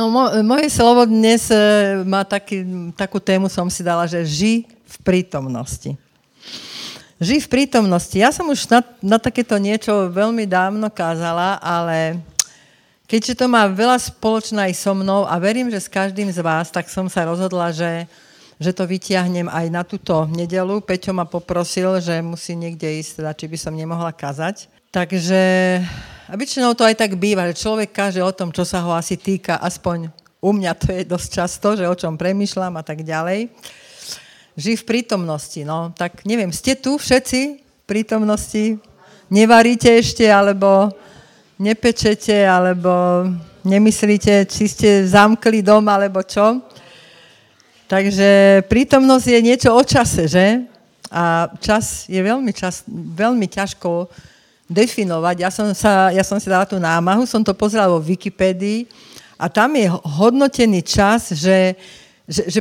No moje slovo dnes má takú tému, som si dala, že žij v prítomnosti. Žij v prítomnosti. Ja som už na takéto niečo veľmi dávno kázala, ale keďže to má veľa spoločná aj so mnou a verím, že s každým z vás, tak som sa rozhodla, že to vytiahnem aj na túto nedelu. Peťo ma poprosil, že musí niekde ísť, či by som nemohla kazať. Takže väčšinou to aj tak býva, že človek káže o tom, čo sa ho asi týka, aspoň u mňa to je dosť často, že o čom premýšľam a tak ďalej. Žij v prítomnosti, no. Tak neviem, ste tu všetci v prítomnosti? Nevaríte ešte, alebo nepečete, alebo nemyslíte, či ste zamkli dom, alebo čo? Takže prítomnosť je niečo o čase, že? A čas je veľmi ťažko definovať. Ja som si dala tú námahu, som to pozerala vo Wikipédii a tam je hodnotený čas, že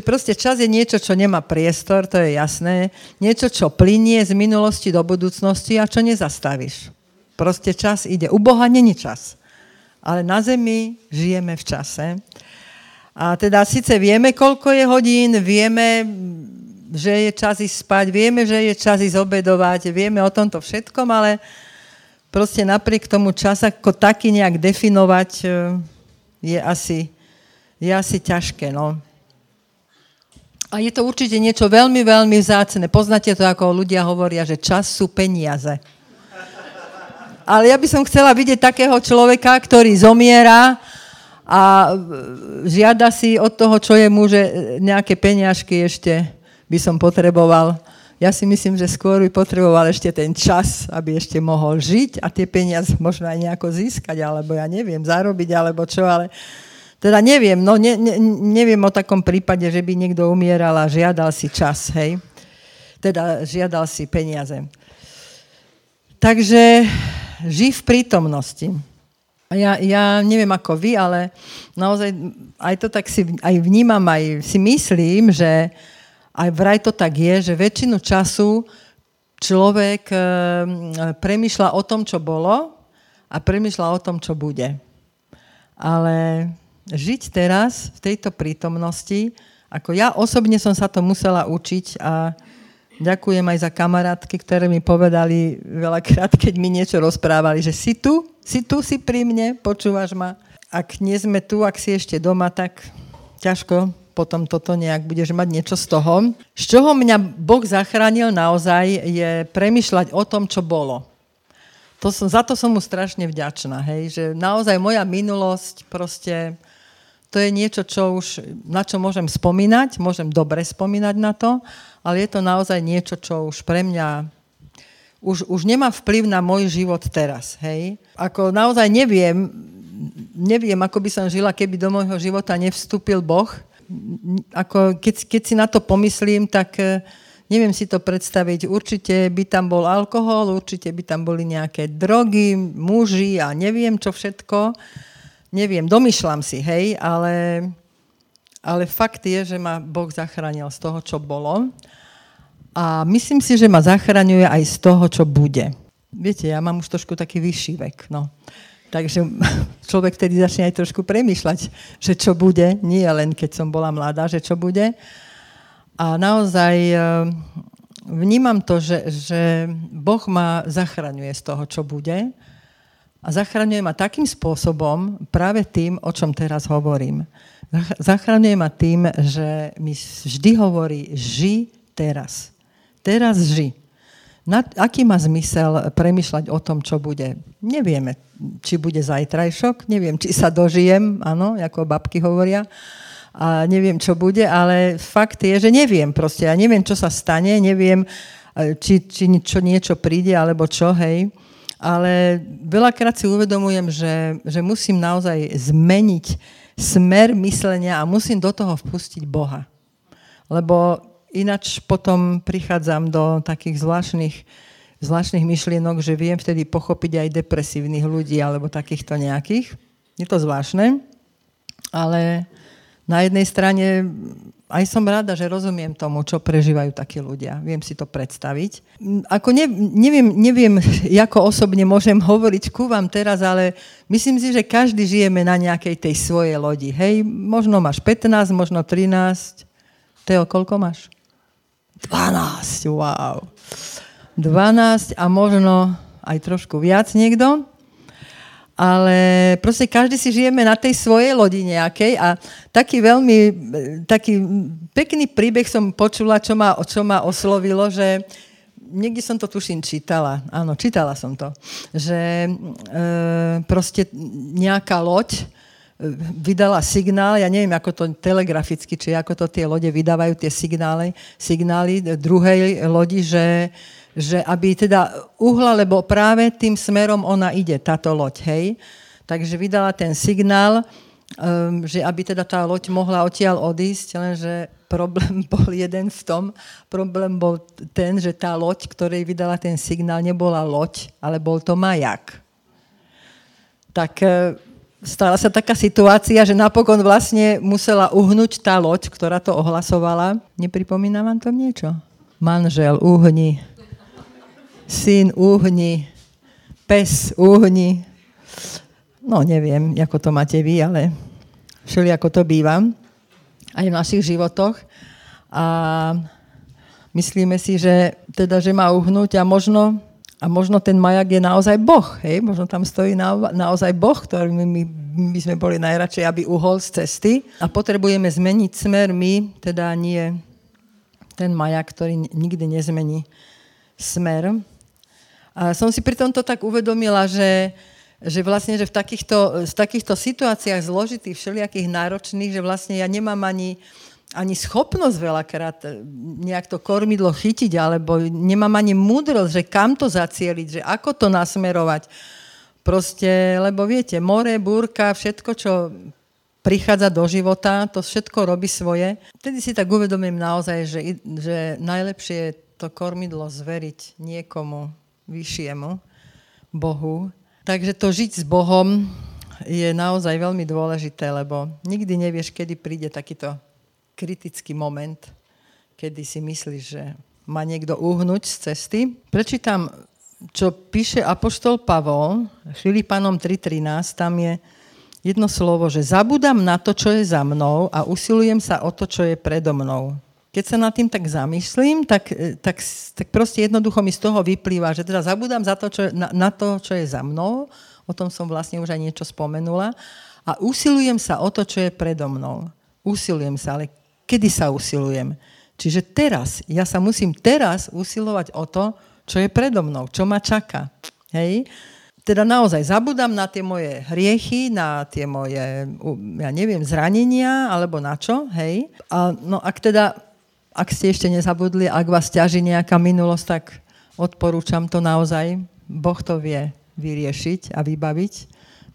proste čas je niečo, čo nemá priestor, to je jasné. Niečo, čo plynie z minulosti do budúcnosti a čo nezastavíš. Proste čas ide. U Boha není čas. Ale na zemi žijeme v čase. A teda síce vieme, koľko je hodín, vieme, že je čas ísť spať, vieme, že je čas ísť obedovať, vieme o tomto všetkom, ale proste napriek tomu čas ako taký nejak definovať je asi ťažké, no. A je to určite niečo veľmi, veľmi vzácne. Poznáte to, ako ľudia hovoria, že čas sú peniaze. Ale ja by som chcela vidieť takého človeka, ktorý zomiera a žiada si od toho, čo je mu, že nejaké peniažky ešte by som potreboval. Ja si myslím, že skôr by potreboval ešte ten čas, aby ešte mohol žiť a tie peniaze možno aj nejako získať, alebo ja neviem, zarobiť, alebo čo, ale teda neviem, no neviem o takom prípade, že by niekto umieral a žiadal si čas, hej. Teda žiadal si peniaze. Takže žij v prítomnosti. Ja neviem ako vy, ale naozaj aj to tak si aj vnímam, aj si myslím, že aj vraj to tak je, že väčšinu času človek premýšľa o tom, čo bolo a premýšľa o tom, čo bude. Ale žiť teraz v tejto prítomnosti, ako ja osobne som sa to musela učiť a ďakujem aj za kamarátky, ktoré mi povedali veľakrát, keď mi niečo rozprávali, že si tu, si pri mne, počúvaš ma. Ak nie sme tu, ak si ešte doma, tak ťažko potom toto nejak budeš mať niečo z toho. Z čoho mňa Boh zachránil naozaj je premýšľať o tom, čo bolo. Za to som mu strašne vďačná, hej, že naozaj moja minulosť proste to je niečo, čo už, na čo môžem spomínať, môžem dobre spomínať na to, ale je to naozaj niečo, čo už pre mňa už nemá vplyv na môj život teraz, hej. Ako naozaj neviem, ako by som žila, keby do môjho života nevstúpil Boh. Ako keď si na to pomyslím, tak neviem si to predstaviť. Určite by tam bol alkohol, určite by tam boli nejaké drogy, muži a neviem čo všetko. Neviem, domýšľam si, hej, ale fakt je, že ma Boh zachránil z toho, čo bolo. A myslím si, že ma zachraňuje aj z toho, čo bude. Viete, ja mám už trošku taký vyšší vek, no. Takže človek vtedy začne aj trošku premýšľať, že čo bude, nie len keď som bola mladá, že čo bude. A naozaj vnímam to, že Boh ma zachraňuje z toho, čo bude. A zachraňuje ma takým spôsobom, práve tým, o čom teraz hovorím. Zachraňuje ma tým, že mi vždy hovorí, žij teraz. Teraz žij. Aký má zmysel premýšľať o tom, čo bude? Nevieme, či bude zajtrajšok, neviem, či sa dožijem, áno, ako babky hovoria, a neviem, čo bude, ale fakt je, že neviem proste. Ja neviem, čo sa stane, neviem, či niečo príde, alebo čo, hej. Ale veľakrát si uvedomujem, že musím naozaj zmeniť smer myslenia a musím do toho vpustiť Boha. Lebo ináč potom prichádzam do takých zvláštnych myšlienok, že viem vtedy pochopiť aj depresívnych ľudí alebo takýchto nejakých. Je to zvláštne, ale na jednej strane aj som rada, že rozumiem tomu, čo prežívajú takí ľudia. Viem si to predstaviť. Ako neviem, ako osobne môžem hovoriť ku vám teraz, ale myslím si, že každý žijeme na nejakej tej svojej lodi. Hej, možno máš 15, možno 13. Teo, koľko máš? 12, wow. 12 a možno aj trošku viac niekto. Ale proste každý si žijeme na tej svojej lodi nejakej a taký pekný príbeh som počula, čo ma oslovilo, že niekde som to tuším čítala, áno, čítala som to, že proste nejaká loď vydala signál, ja neviem, ako to telegraficky, či ako to tie lode vydávajú tie signály druhej lodi, že aby teda uhla, lebo práve tým smerom ona ide, táto loď, hej. Takže vydala ten signál, že aby teda tá loď mohla odtiaľ odísť, lenže problém bol ten, že tá loď, ktorej vydala ten signál, nebola loď, ale bol to majak. Tak stala sa taká situácia, že napokon vlastne musela uhnúť tá loď, ktorá to ohlasovala. Nepripomína vám to niečo? Manžel, uhni. Syn, uhni. Pes, uhni. No, neviem, ako to máte vy, ale všelijako to býva. Aj v našich životoch. A myslíme si, že teda, že má uhnúť a možno ten majak je naozaj Boh. Hej? Možno tam stojí naozaj Boh, ktorý my sme boli najradšej, aby uhol z cesty. A potrebujeme zmeniť smer my, teda nie ten majak, ktorý nikdy nezmení smer. A som si pri tomto tak uvedomila, že vlastne že v takýchto situáciách zložitých, všelijakých náročných, že vlastne ja nemám ani schopnosť veľakrát nejak to kormidlo chytiť, alebo nemám ani múdrosť, že kam to zacieliť, že ako to nasmerovať. Proste, lebo viete, more, búrka, všetko, čo prichádza do života, to všetko robí svoje. Vtedy si tak uvedomím naozaj, že najlepšie je to kormidlo zveriť niekomu vyššiemu, Bohu. Takže to žiť s Bohom je naozaj veľmi dôležité, lebo nikdy nevieš, kedy príde takýto kritický moment, kedy si myslíš, že má niekto uhnúť z cesty. Prečítam, čo píše apoštol Pavol, Filipanom 3:13, tam je jedno slovo, že zabudám na to, čo je za mnou a usilujem sa o to, čo je predo mnou. Keď sa nad tým tak zamyslím, tak proste jednoducho mi z toho vyplýva, že teda zabudám na to, čo je za mnou, o tom som vlastne už aj niečo spomenula, a usilujem sa o to, čo je predo mnou. Usilujem sa, ale kedy sa usilujem? Čiže teraz, ja sa musím teraz usilovať o to, čo je predo mnou, čo ma čaká. Hej? Teda naozaj zabudám na tie moje hriechy, na tie moje, ja neviem, zranenia, alebo na čo, hej? A no ak teda... Ak ste ešte nezabudli, ak vás ťaží nejaká minulosť, tak odporúčam to naozaj. Boh to vie vyriešiť a vybaviť.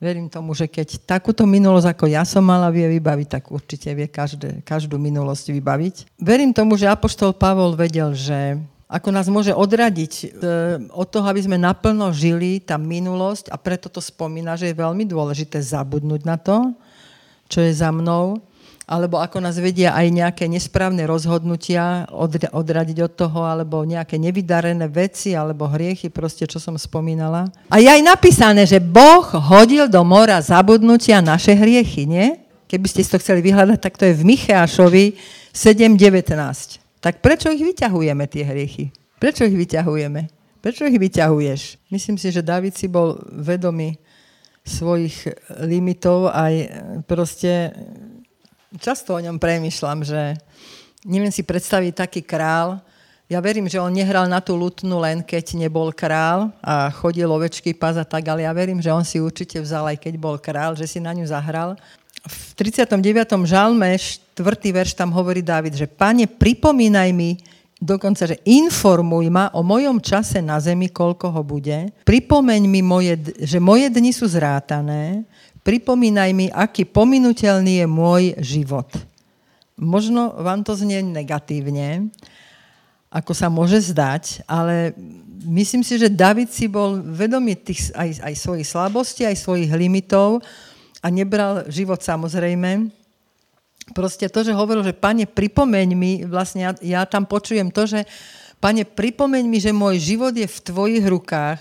Verím tomu, že keď takúto minulosť, ako ja som mala, vie vybaviť, tak určite vie každú minulosť vybaviť. Verím tomu, že apoštol Pavol vedel, že ako nás môže odradiť od toho, aby sme naplno žili tá minulosť, a preto to spomína, že je veľmi dôležité zabudnúť na to, čo je za mnou, alebo ako nás vedia aj nejaké nesprávne rozhodnutia odradiť od toho, alebo nejaké nevydarené veci, alebo hriechy, proste, čo som spomínala. A je aj napísané, že Boh hodil do mora zabudnutia naše hriechy, nie? Keby ste si to chceli vyhľadať, tak to je v Micheášovi 7:19. Tak prečo ich vyťahujeme, tie hriechy? Prečo ich vyťahujeme? Prečo ich vyťahuješ? Myslím si, že Dávid si bol vedomý svojich limitov aj proste... Často o ňom premýšľam, že neviem si predstaviť taký král. Ja verím, že on nehral na tú lutnu len keď nebol král a chodil ovečky pás a tak, ale ja verím, že on si určite vzal, aj keď bol král, že si na ňu zahral. V 39. žalme 4. verš tam hovorí Dávid, že Pane, pripomínaj mi, dokonca, že informuj ma o mojom čase na zemi, koľko ho bude. Pripomeň mi, že moje dni sú zrátané. Pripomínaj mi, aký pominuteľný je môj život. Možno vám to znie negatívne, ako sa môže zdať, ale myslím si, že Dávid si bol vedomý tých, aj svojich slabostí, aj svojich limitov a nebral život samozrejme proste to, že hovoril, že Pane, pripomeň mi, vlastne ja tam počujem to, že Pane, pripomeň mi, že môj život je v tvojich rukách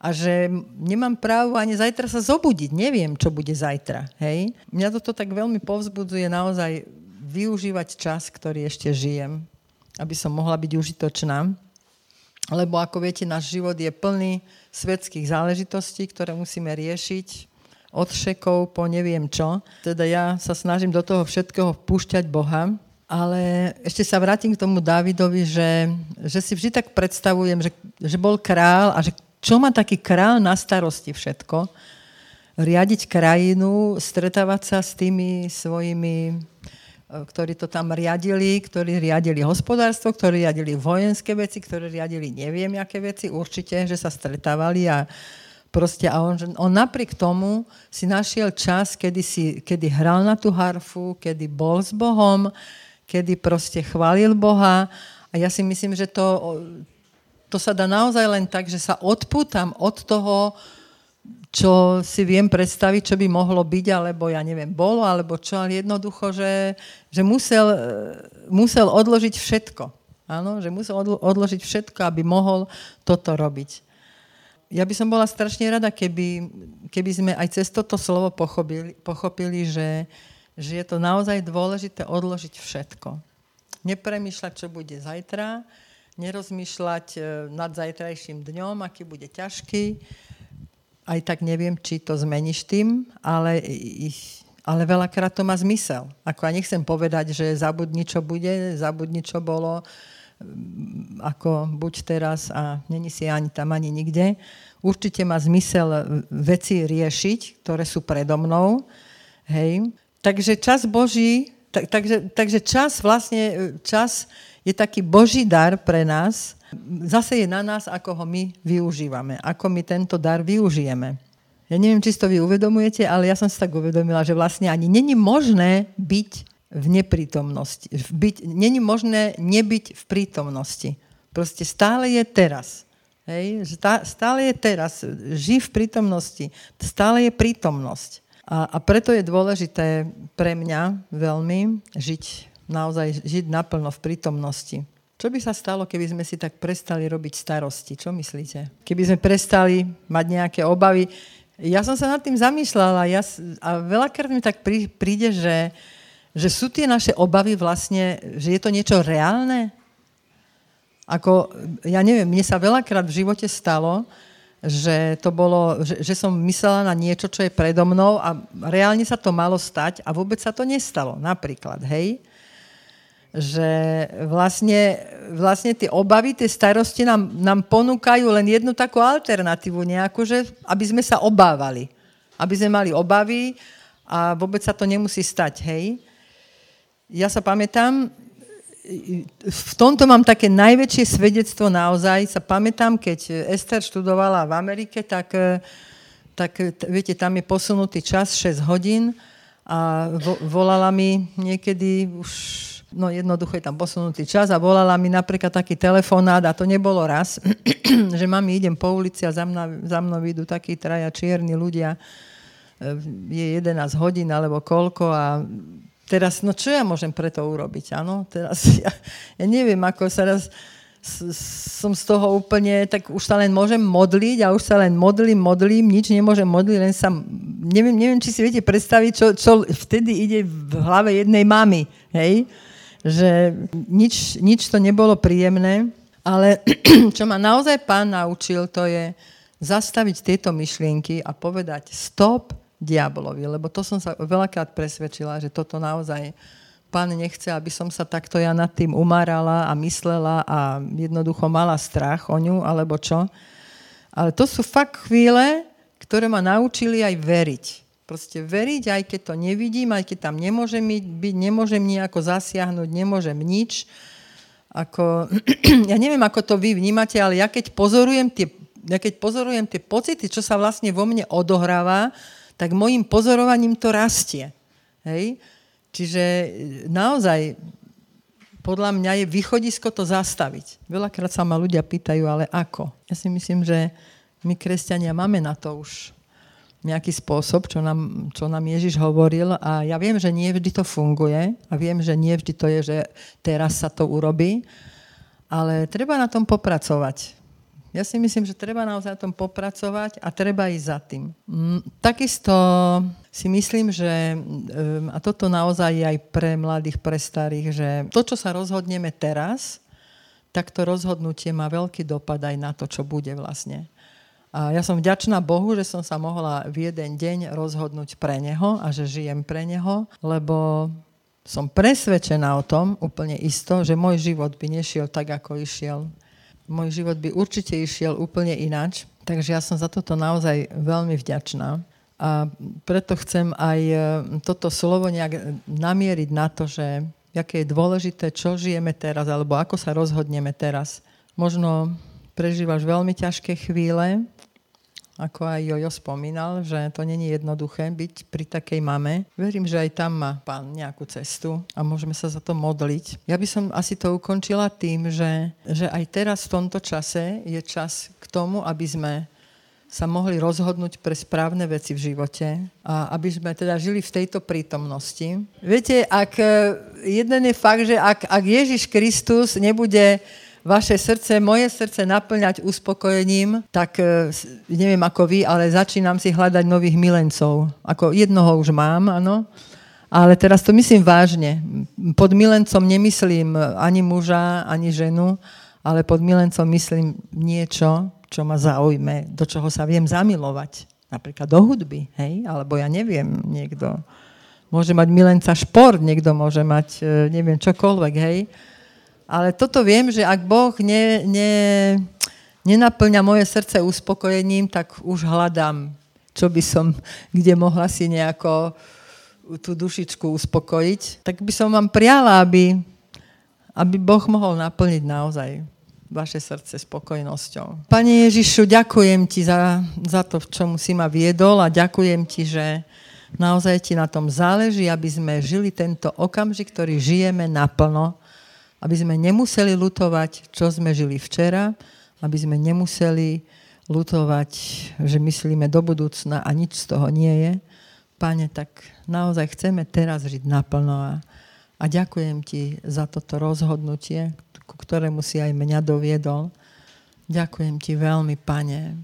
a že nemám právo ani zajtra sa zobudiť. Neviem, čo bude zajtra. Hej? Mňa toto tak veľmi povzbudzuje naozaj využívať čas, ktorý ešte žijem, aby som mohla byť užitočná. Lebo ako viete, náš život je plný svetských záležitostí, ktoré musíme riešiť od šekov po neviem čo. Teda ja sa snažím do toho všetkého vpúšťať Boha. Ale ešte sa vrátim k tomu Dávidovi, že si vždy tak predstavujem, že bol král a že čo má taký král na starosti všetko? Riadiť krajinu, stretávať sa s tými svojimi, ktorí to tam riadili, ktorí riadili hospodárstvo, ktorí riadili vojenské veci, ktorí riadili neviem aké veci, určite, že sa stretávali a proste, a on napriek tomu si našiel čas, kedy hral na tú harfu, kedy bol s Bohom, kedy proste chválil Boha. A ja si myslím, že to sa dá naozaj len tak, že sa odpútam od toho, čo si viem predstaviť, čo by mohlo byť, alebo ja neviem, bolo, alebo čo, ale jednoducho, že musel odložiť všetko. Áno, že musel odložiť všetko, aby mohol toto robiť. Ja by som bola strašne rada, keby sme aj cez toto slovo pochopili, že je to naozaj dôležité odložiť všetko. Nepremýšľať, čo bude zajtra, nerozmýšľať nad zajtrajším dňom, aký bude ťažký. Aj tak neviem, či to zmeníš tým, ale veľakrát to má zmysel. Ako ja nechcem povedať, že zabudni, čo bude, zabudni, čo bolo, ako buď teraz a není si ani tam, ani nikde. Určite má zmysel veci riešiť, ktoré sú predo mnou. Hej. Takže čas Boží, takže čas je taký Boží dar pre nás. Zase je na nás, ako ho my využívame, ako my tento dar využijeme. Ja neviem, či si to vy uvedomujete, ale ja som si tak uvedomila, že vlastne ani není možné byť v neprítomnosti. Není možné nebyť v prítomnosti. Proste stále je teraz. Hej? Stále je teraz. Žij v prítomnosti. Stále je prítomnosť. A preto je dôležité pre mňa veľmi naozaj žiť naplno v prítomnosti. Čo by sa stalo, keby sme si tak prestali robiť starosti? Čo myslíte? Keby sme prestali mať nejaké obavy? Ja som sa nad tým zamýšľala a veľakrát mi tak príde, že sú tie naše obavy vlastne, že je to niečo reálne? Ako, ja neviem, mne sa veľakrát v živote stalo, že to bolo, že som myslela na niečo, čo je predo mnou a reálne sa to malo stať a vôbec sa to nestalo, napríklad, hej? Že vlastne tie obavy, tie starosti nám ponúkajú len jednu takú alternatívu nejakú, že aby sme sa obávali. Aby sme mali obavy a vôbec sa to nemusí stať, hej? Ja sa pamätám, v tomto mám také najväčšie svedectvo naozaj. Sa pamätám, keď Ester študovala v Amerike, tak viete, tam je posunutý čas 6 hodín a volala mi niekedy už, no jednoducho je tam posunutý čas a volala mi napríklad taký telefonát a to nebolo raz, že mami, idem po ulici a za mnou idú takí traja čierni ľudia, je 11 hodín alebo koľko a teraz, no čo ja môžem pre to urobiť, áno? Teraz ja neviem, ako sa raz som z toho úplne, tak už sa len môžem modliť a už sa len modlím, nič nemôžem modliť, len sa, neviem, či si viete predstaviť, čo vtedy ide v hlave jednej mamy, hej? Že nič to nebolo príjemné, ale čo ma naozaj Pán naučil, to je zastaviť tieto myšlienky a povedať stop, diabolovi, lebo to som sa veľakrát presvedčila, že toto naozaj Pán nechce, aby som sa takto ja nad tým umárala a myslela a jednoducho mala strach o ňu, alebo čo. Ale to sú fakt chvíle, ktoré ma naučili aj veriť. Proste veriť, aj keď to nevidím, aj keď tam nemôžem byť, nemôžem nejako zasiahnuť, nemôžem nič. Ja neviem, ako to vy vnímate, ale ja keď pozorujem tie pocity, čo sa vlastne vo mne odohráva, tak mojim pozorovaním to rastie. Hej? Čiže naozaj podľa mňa je východisko to zastaviť. Veľakrát sa ma ľudia pýtajú, ale ako? Ja si myslím, že my kresťania máme na to už nejaký spôsob, čo nám Ježiš hovoril, a ja viem, že nie vždy to funguje a viem, že nie vždy to je, že teraz sa to urobí, ale treba na tom popracovať. Ja si myslím, že treba naozaj na tom popracovať a treba ísť za tým. Takisto si myslím, že, a toto naozaj je aj pre mladých, pre starých, že to, čo sa rozhodneme teraz, tak to rozhodnutie má veľký dopad aj na to, čo bude vlastne. A ja som vďačná Bohu, že som sa mohla v jeden deň rozhodnúť pre Neho a že žijem pre Neho, lebo som presvedčená o tom, úplne isto, že môj život by nešiel tak, ako išiel. Môj život by určite išiel úplne inač, takže ja som za toto naozaj veľmi vďačná. A preto chcem aj toto slovo nejak namieriť na to, že aké je dôležité, čo žijeme teraz, alebo ako sa rozhodneme teraz. Možno prežívaš veľmi ťažké chvíle, ako aj Jojo spomínal, že to nie je jednoduché byť pri takej mame. Verím, že aj tam má Pán nejakú cestu a môžeme sa za to modliť. Ja by som asi to ukončila tým, že aj teraz v tomto čase je čas k tomu, aby sme sa mohli rozhodnúť pre správne veci v živote a aby sme teda žili v tejto prítomnosti. Viete, jeden je fakt, že ak Ježiš Kristus nebude vaše srdce, moje srdce naplňať uspokojením, tak neviem ako vy, ale začínam si hľadať nových milencov. Ako jednoho už mám, áno. Ale teraz to myslím vážne. Pod milencom nemyslím ani muža, ani ženu, ale pod milencom myslím niečo, čo ma zaujme, do čoho sa viem zamilovať. Napríklad do hudby, hej? Alebo ja neviem, niekto môže mať milenca šport, niekto môže mať, neviem, čokoľvek, hej? Ale toto viem, že ak Boh nenaplňa moje srdce uspokojením, tak už hľadám, čo by som, kde mohla si nejako tú dušičku uspokojiť. Tak by som vám priala, aby Boh mohol naplniť naozaj vaše srdce spokojnosťou. Pane Ježišu, ďakujem Ti za to, v čomu si ma viedol, a ďakujem Ti, že naozaj Ti na tom záleží, aby sme žili tento okamžik, ktorý žijeme, naplno. Aby sme nemuseli lutovať, čo sme žili včera, aby sme nemuseli lutovať, že myslíme do budúcna a nič z toho nie je. Pane, tak naozaj chceme teraz žiť naplno a ďakujem Ti za toto rozhodnutie, ku ktorému si aj mňa doviedol. Ďakujem Ti veľmi, Pane.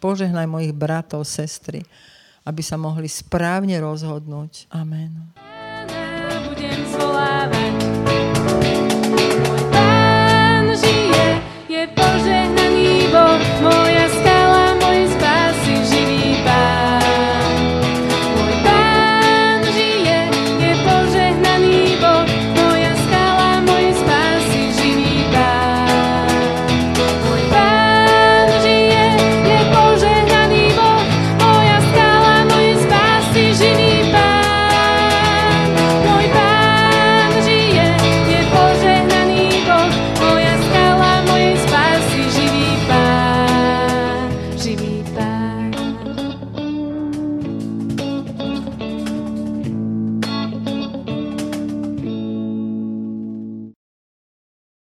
Požehnaj mojich bratov, sestry, aby sa mohli správne rozhodnúť. Amen. Nebudem zvolávať